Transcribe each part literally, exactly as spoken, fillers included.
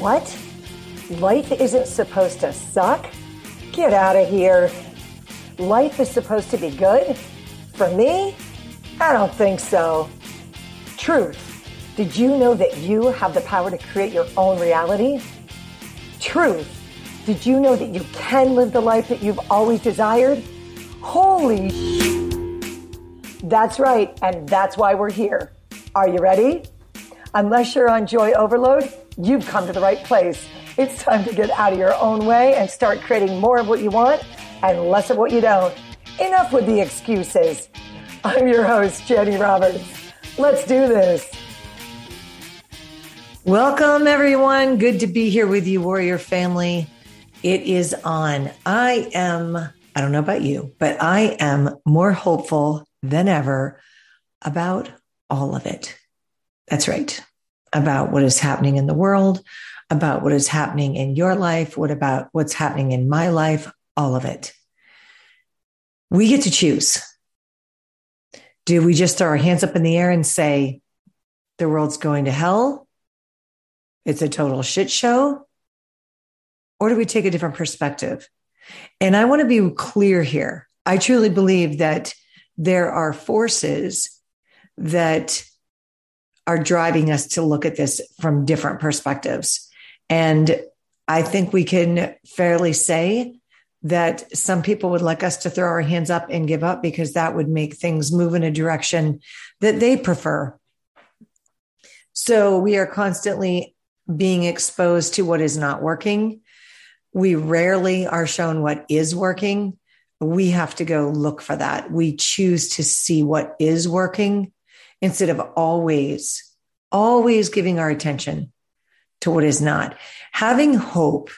What? Life isn't supposed to suck? Get out of here. Life is supposed to be good? For me? I don't think so. Truth. Did you know that you have the power to create your own reality? Truth. Did you know that you can live the life that you've always desired? Holy sh- That's right, and that's why we're here. Are you ready? Unless you're on Joy Overload, you've come to the right place. It's time to get out of your own way and start creating more of what you want and less of what you don't. Enough with the excuses. I'm your host, Jani Roberts. Let's do this. Welcome, everyone. Good to be here with you, Warrior Family. It is on. I am, I don't know about you, but I am more hopeful than ever about all of it. That's right. About what is happening in the world, about what is happening in your life, what about what's happening in my life, all of it. We get to choose. Do we just throw our hands up in the air and say, the world's going to hell? It's a total shit show? Or do we take a different perspective? And I want to be clear here. I truly believe that there are forces that are driving us to look at this from different perspectives. And I think we can fairly say that some people would like us to throw our hands up and give up because that would make things move in a direction that they prefer. So we are constantly being exposed to what is not working. We rarely are shown what is working. We have to go look for that. We choose to see what is working instead of always, always giving our attention to what is not. Having hope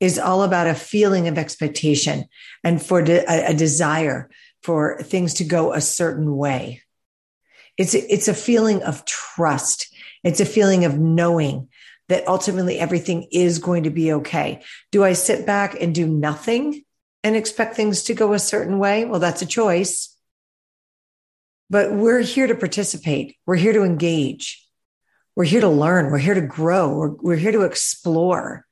is all about a feeling of expectation and for de- a desire for things to go a certain way. It's a, it's a feeling of trust. It's a feeling of knowing that ultimately everything is going to be okay. Do I sit back and do nothing and expect things to go a certain way? Well, that's a choice. But we're here to participate. We're here to engage. We're here to learn. We're here to grow. We're, we're here to explore.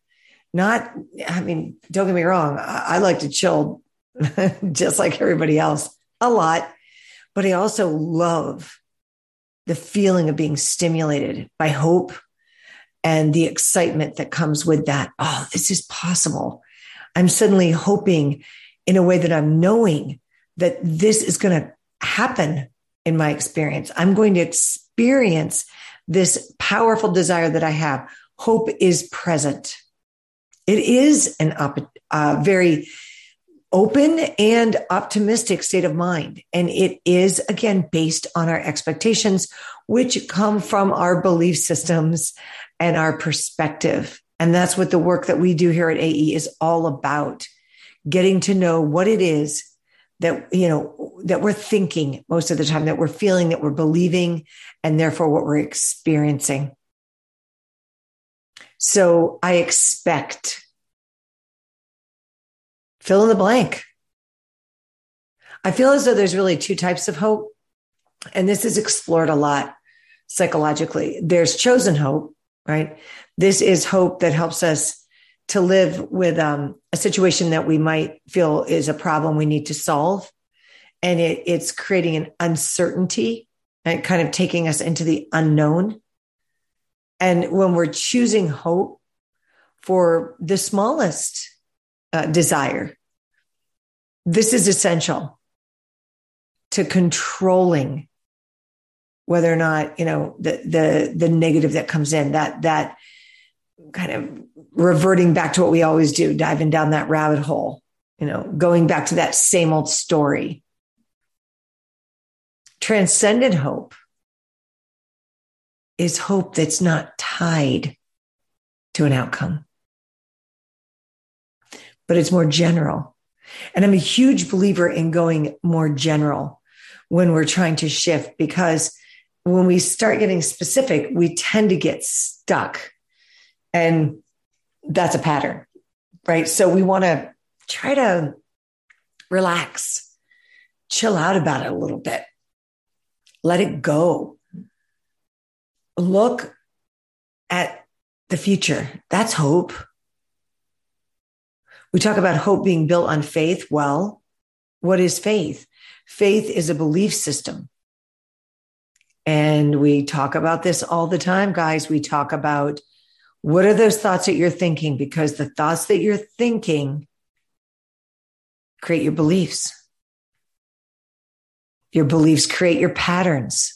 Not, I mean, don't get me wrong. I, I like to chill just like everybody else a lot, but I also love the feeling of being stimulated by hope and the excitement that comes with that. Oh, this is possible. I'm suddenly hoping in a way that I'm knowing that this is going to happen in my experience. I'm going to experience this powerful desire that I have. Hope is present. It is an op- uh, very open and optimistic state of mind. And it is, again, based on our expectations, which come from our belief systems and our perspective. And that's what the work that we do here at A E is all about, getting to know what it is that, you know, that we're thinking most of the time, that we're feeling, that we're believing, and therefore what we're experiencing. So I expect fill in the blank. I feel as though there's really two types of hope, and this is explored a lot psychologically. There's chosen hope, right? This is hope that helps us to live with um, a situation that we might feel is a problem we need to solve. And it, it's creating an uncertainty and kind of taking us into the unknown. And when we're choosing hope for the smallest Uh, desire. This is essential to controlling whether or not, you know, the, the, the negative that comes in, that, that kind of reverting back to what we always do, diving down that rabbit hole, you know, going back to that same old story. Transcendent hope is hope that's not tied to an outcome, but it's more general. And I'm a huge believer in going more general when we're trying to shift, because when we start getting specific, we tend to get stuck. And that's a pattern, right? So we want to try to relax, chill out about it a little bit, let it go. Look at the future. That's hope. We talk about hope being built on faith. Well, what is faith? Faith is a belief system. And we talk about this all the time, guys. We talk about what are those thoughts that you're thinking? Because the thoughts that you're thinking create your beliefs. Your beliefs create your patterns.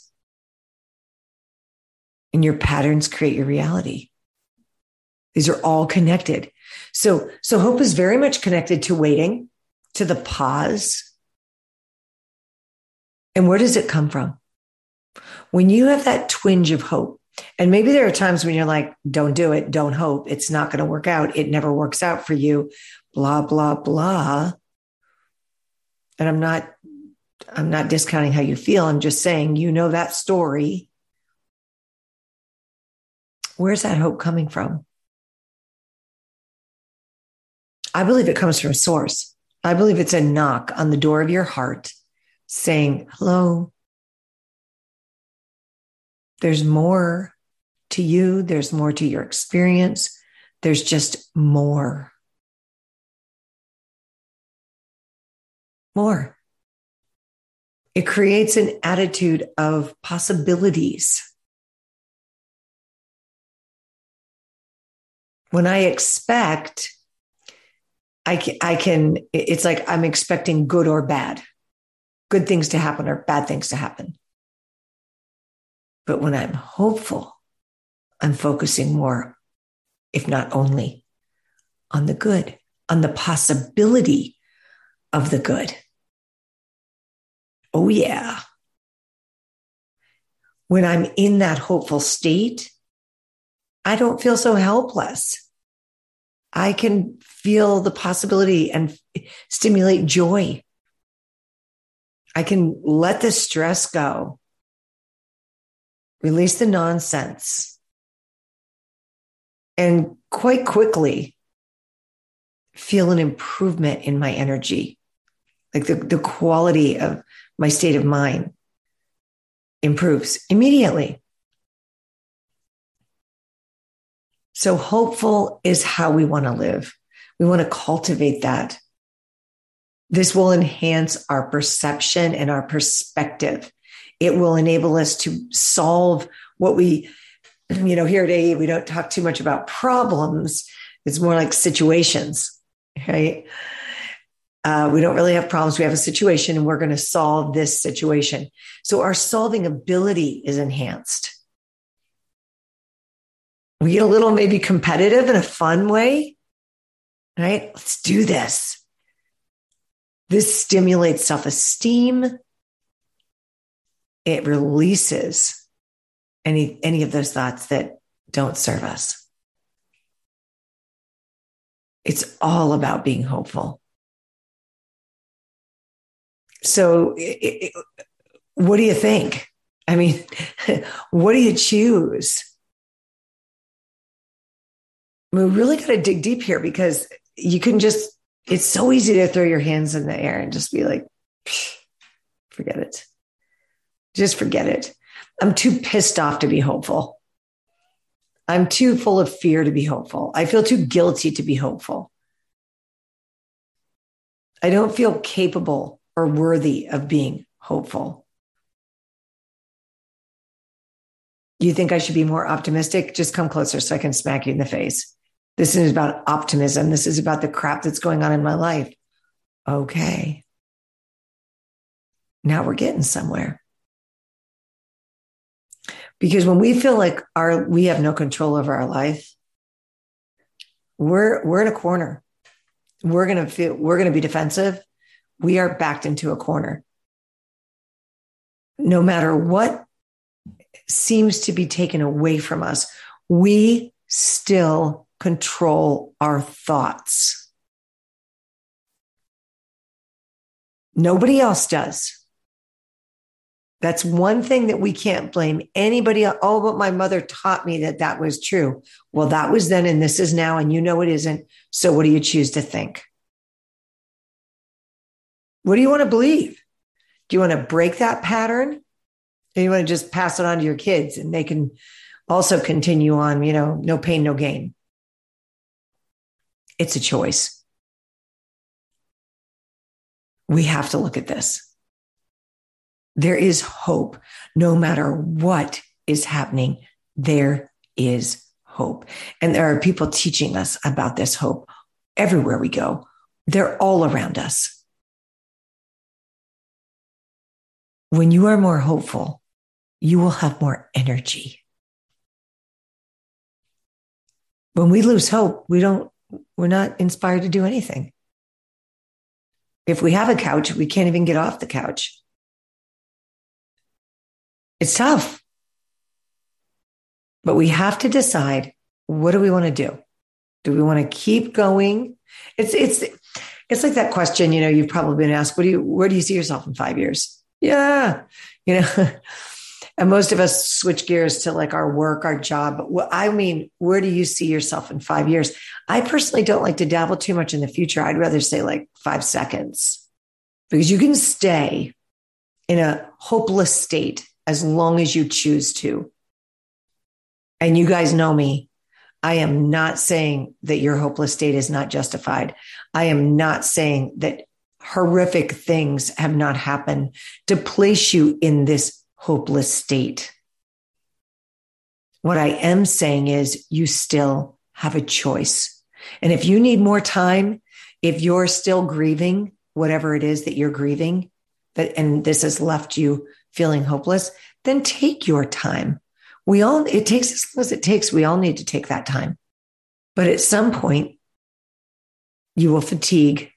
And your patterns create your reality. These are all connected. So, so hope is very much connected to waiting, to the pause. And where does it come from? When you have that twinge of hope, and maybe there are times when you're like, don't do it, don't hope, it's not going to work out, it never works out for you, blah, blah, blah. And I'm not, I'm not discounting how you feel. I'm just saying, you know, that story. Where's that hope coming from? I believe it comes from source. I believe it's a knock on the door of your heart saying, hello, there's more to you. There's more to your experience. There's just more. More. It creates an attitude of possibilities. When I expect, I can, I can, it's like I'm expecting good or bad, good things to happen or bad things to happen. But when I'm hopeful, I'm focusing more, if not only, on the good, on the possibility of the good. Oh, yeah. When I'm in that hopeful state, I don't feel so helpless. I can feel the possibility and stimulate joy. I can let the stress go, release the nonsense, and quite quickly feel an improvement in my energy, like the, the quality of my state of mind improves immediately. So hopeful is how we want to live. We want to cultivate that. This will enhance our perception and our perspective. It will enable us to solve what we, you know, here at A E, we don't talk too much about problems. It's more like situations, right? Uh, we don't really have problems. We have a situation and we're going to solve this situation. So our solving ability is enhanced. We get a little maybe competitive in a fun way, right? Let's do this. This stimulates self-esteem. It releases any, any of those thoughts that don't serve us. It's all about being hopeful. So it, it, what do you think? I mean, what do you choose? I mean, we really got to dig deep here because you can just, it's so easy to throw your hands in the air and just be like, forget it. Just forget it. I'm too pissed off to be hopeful. I'm too full of fear to be hopeful. I feel too guilty to be hopeful. I don't feel capable or worthy of being hopeful. You think I should be more optimistic? Just come closer so I can smack you in the face. This is about optimism. This is about the crap that's going on in my life. Okay. Now we're getting somewhere. Because when we feel like our we have no control over our life, we're we're in a corner. We're gonna feel we're gonna be defensive. We are backed into a corner. No matter what seems to be taken away from us, we still control our thoughts. Nobody else does. That's one thing that we can't blame anybody. Oh, but my mother taught me that that was true. Well, that was then, and this is now, and you know it isn't. So what do you choose to think? What do you want to believe? Do you want to break that pattern? Or do you want to just pass it on to your kids and they can also continue on, you know, no pain, no gain. It's a choice. We have to look at this. There is hope. No matter what is happening, there is hope. And there are people teaching us about this hope everywhere we go. They're all around us. When you are more hopeful, you will have more energy. When we lose hope, we don't, we're not inspired to do anything. If we have a couch, we can't even get off the couch. It's tough. But we have to decide, what do we want to do? Do we want to keep going? It's it's it's like that question, you know, you've probably been asked, what do you where do you see yourself in five years? Yeah, you know. And most of us switch gears to like our work, our job. But I mean, where do you see yourself in five years? I personally don't like to dabble too much in the future. I'd rather say like five seconds, because you can stay in a hopeless state as long as you choose to. And you guys know me. I am not saying that your hopeless state is not justified. I am not saying that horrific things have not happened to place you in this hopeless state. What I am saying is you still have a choice. And if you need more time, if you're still grieving, whatever it is that you're grieving, that, and this has left you feeling hopeless, then take your time. We all, it takes as long as it takes. We all need to take that time. But at some point, you will fatigue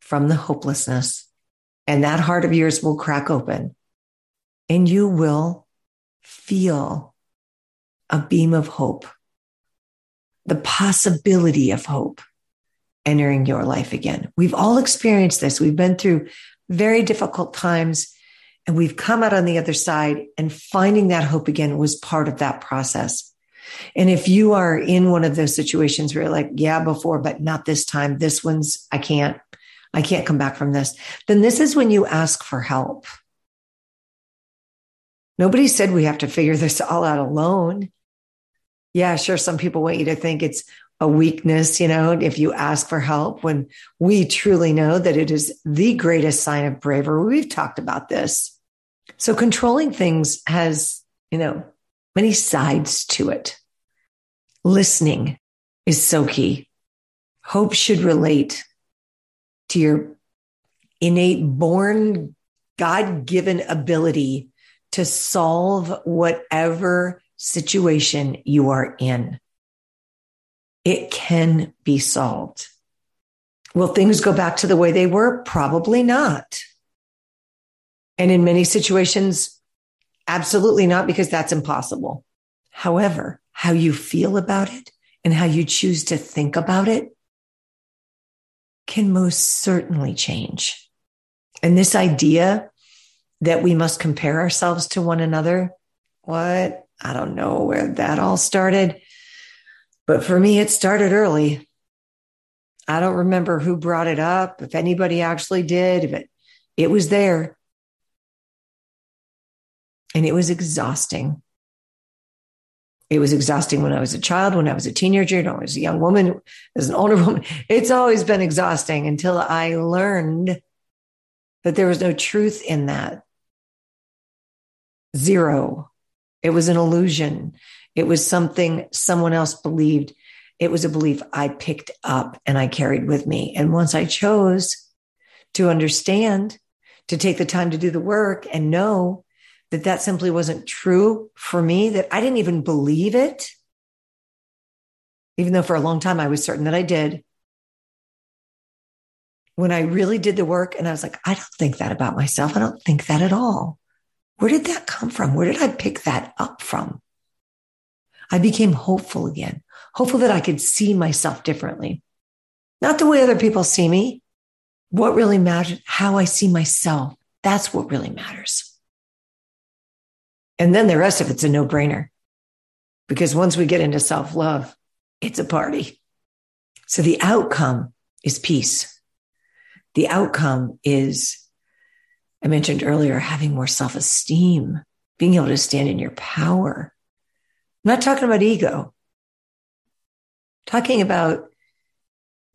from the hopelessness, and that heart of yours will crack open. And you will feel a beam of hope, the possibility of hope entering your life again. We've all experienced this. We've been through very difficult times, and we've come out on the other side, and finding that hope again was part of that process. And if you are in one of those situations where you're like, yeah, before, but not this time, this one's, I can't, I can't come back from this, then this is when you ask for help. Nobody said we have to figure this all out alone. Yeah, sure. Some people want you to think it's a weakness, you know, if you ask for help, when we truly know that it is the greatest sign of bravery. We've talked about this. So controlling things has, you know, many sides to it. Listening is so key. Hope should relate to your innate, born, God-given ability to solve whatever situation you are in. It can be solved. Will things go back to the way they were? Probably not. And in many situations, absolutely not, because that's impossible. However, how you feel about it and how you choose to think about it can most certainly change. And this idea that we must compare ourselves to one another. What? I don't know where that all started. But for me, it started early. I don't remember who brought it up, if anybody actually did, but it was there. And it was exhausting. It was exhausting when I was a child, when I was a teenager, when I was a young woman, as an older woman. It's always been exhausting until I learned that there was no truth in that. Zero. It was an illusion. It was something someone else believed. It was a belief I picked up and I carried with me. And once I chose to understand, to take the time to do the work and know that that simply wasn't true for me, that I didn't even believe it, even though for a long time I was certain that I did. When I really did the work and I was like, I don't think that about myself. I don't think that at all. Where did that come from? Where did I pick that up from? I became hopeful again, hopeful that I could see myself differently. Not the way other people see me. What really matters, how I see myself. That's what really matters. And then the rest of it's a no-brainer, because once we get into self-love, it's a party. So the outcome is peace. The outcome is, I mentioned earlier, having more self-esteem, being able to stand in your power, I'm not talking about ego. I'm talking about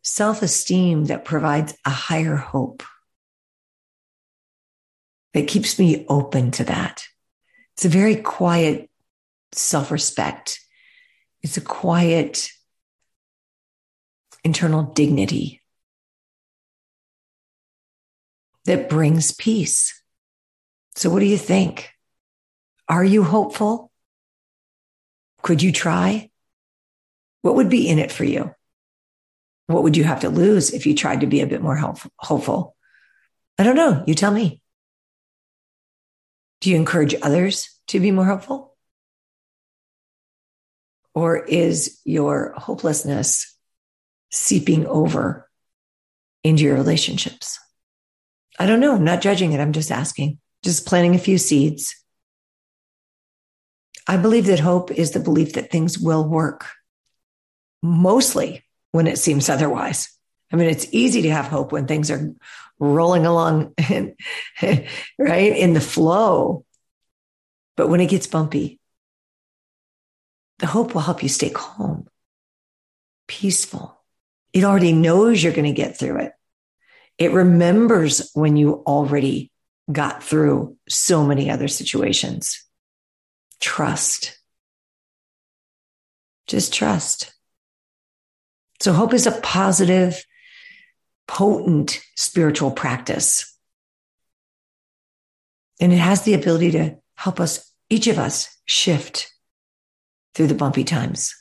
self-esteem that provides a higher hope, that keeps me open to that. It's a very quiet self-respect. It's a quiet internal dignity that brings peace. So what do you think? Are you hopeful? Could you try? What would be in it for you? What would you have to lose if you tried to be a bit more hopeful? I don't know. You tell me. Do you encourage others to be more hopeful? Or is your hopelessness seeping over into your relationships? I don't know. I'm not judging it. I'm just asking, just planting a few seeds. I believe that hope is the belief that things will work, mostly when it seems otherwise. I mean, it's easy to have hope when things are rolling along, and, right, in the flow. But when it gets bumpy, the hope will help you stay calm, peaceful. It already knows you're going to get through it. It remembers when you already got through so many other situations. Trust. Just trust. So hope is a positive, potent spiritual practice. And it has the ability to help us, each of us, shift through the bumpy times.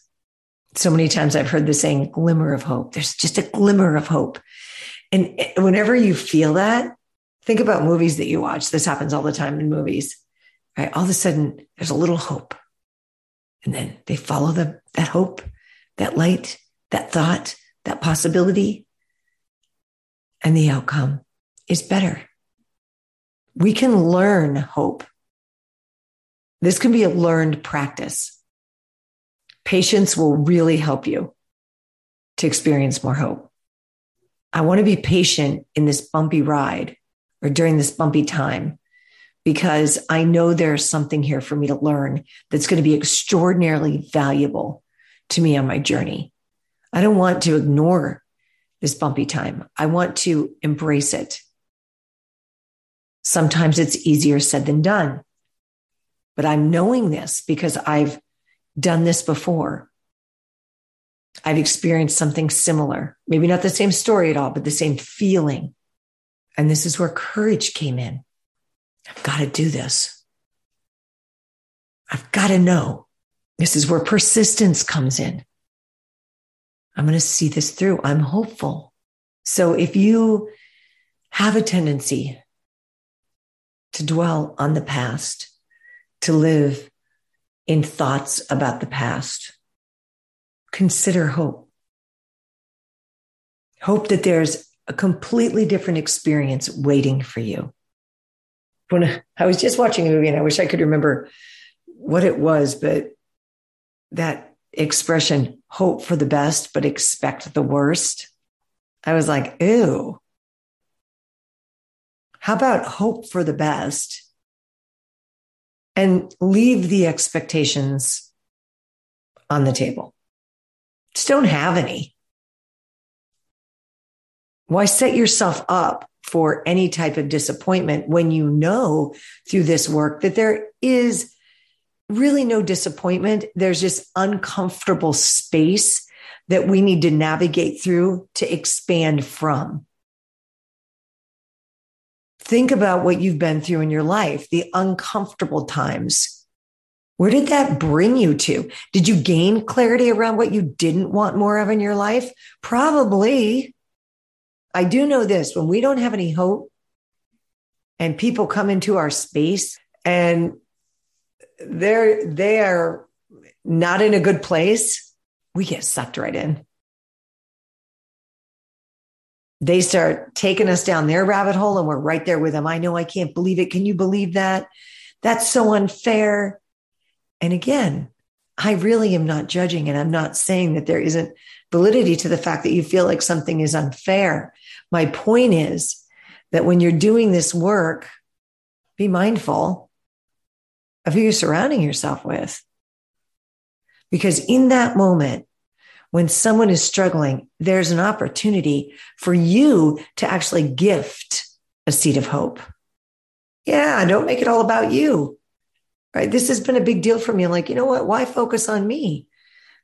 So many times I've heard the saying, glimmer of hope. There's just a glimmer of hope. And whenever you feel that, think about movies that you watch. This happens all the time in movies, right? All of a sudden, there's a little hope. And then they follow the, that hope, that light, that thought, that possibility. And the outcome is better. We can learn hope. This can be a learned practice. Patience will really help you to experience more hope. I want to be patient in this bumpy ride or during this bumpy time, because I know there's something here for me to learn that's going to be extraordinarily valuable to me on my journey. I don't want to ignore this bumpy time. I want to embrace it. Sometimes it's easier said than done, but I'm knowing this because I've done this before. I've experienced something similar, maybe not the same story at all, but the same feeling. And this is where courage came in. I've got to do this. I've got to know. This is where persistence comes in. I'm going to see this through. I'm hopeful. So if you have a tendency to dwell on the past, to live in thoughts about the past, consider hope. Hope that there's a completely different experience waiting for you. When I was just watching a movie, and I wish I could remember what it was, but that expression, hope for the best, but expect the worst. I was like, ew. How about hope for the best and leave the expectations on the table? Just don't have any. Why set yourself up for any type of disappointment when you know through this work that there is really no disappointment? There's this uncomfortable space that we need to navigate through to expand from. Think about what you've been through in your life, the uncomfortable times. Where did that bring you to? Did you gain clarity around what you didn't want more of in your life? Probably. I do know this, when we don't have any hope and people come into our space and they're, they are not in a good place, we get sucked right in. They start taking us down their rabbit hole and we're right there with them. I know, I can't believe it. Can you believe that? That's so unfair. And again, I really am not judging, and I'm not saying that there isn't validity to the fact that you feel like something is unfair. My point is that when you're doing this work, be mindful of who you're surrounding yourself with. Because in that moment, when someone is struggling, there's an opportunity for you to actually gift a seed of hope. Yeah, don't make it all about you, right? This has been a big deal for me. I'm like, you know what? Why focus on me?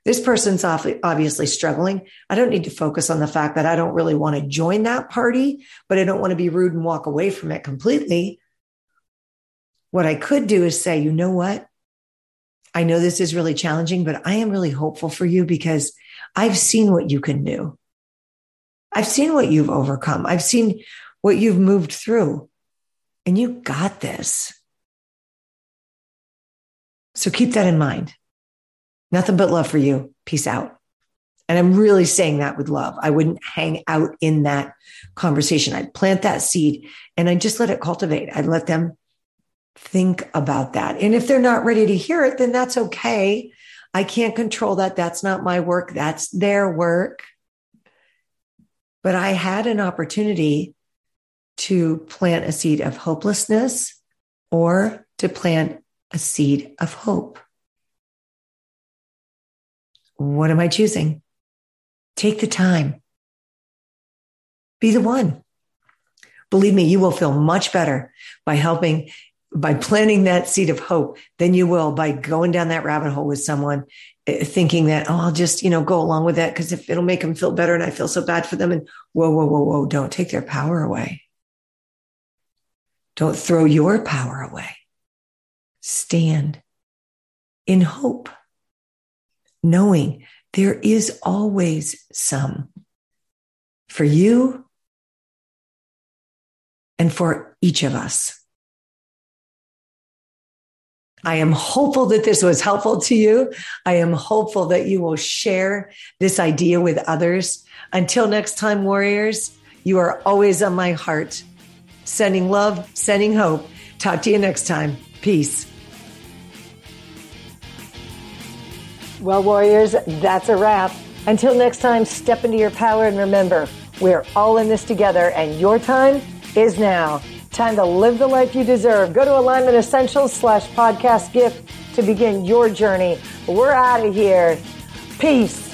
This person's obviously struggling. I don't need to focus on the fact that I don't really want to join that party, but I don't want to be rude and walk away from it completely. What I could do is say, you know what? I know this is really challenging, but I am really hopeful for you because I've seen what you can do. I've seen what you've overcome. I've seen what you've moved through, and you got this. So keep that in mind. Nothing but love for you. Peace out. And I'm really saying that with love. I wouldn't hang out in that conversation. I'd plant that seed and I'd just let it cultivate. I'd let them think about that. And if they're not ready to hear it, then that's okay. I can't control that. That's not my work. That's their work. But I had an opportunity to plant a seed of hopelessness or to plant a seed of hope. What am I choosing? Take the time. Be the one. Believe me, you will feel much better by helping, by planting that seed of hope than you will by going down that rabbit hole with someone thinking that, oh, I'll just, you know, go along with that because if it'll make them feel better and I feel so bad for them. And whoa, whoa, whoa, whoa, don't take their power away. Don't throw your power away. Stand in hope, knowing there is always some for you and for each of us. I am hopeful that this was helpful to you. I am hopeful that you will share this idea with others. Until next time, warriors, you are always on my heart. Sending love, sending hope. Talk to you next time. Peace. Well, warriors, that's a wrap. Until next time, step into your power and remember, we're all in this together and your time is now. Time to live the life you deserve. Go to Alignment Essentials slash podcast gift to begin your journey. We're out of here. Peace.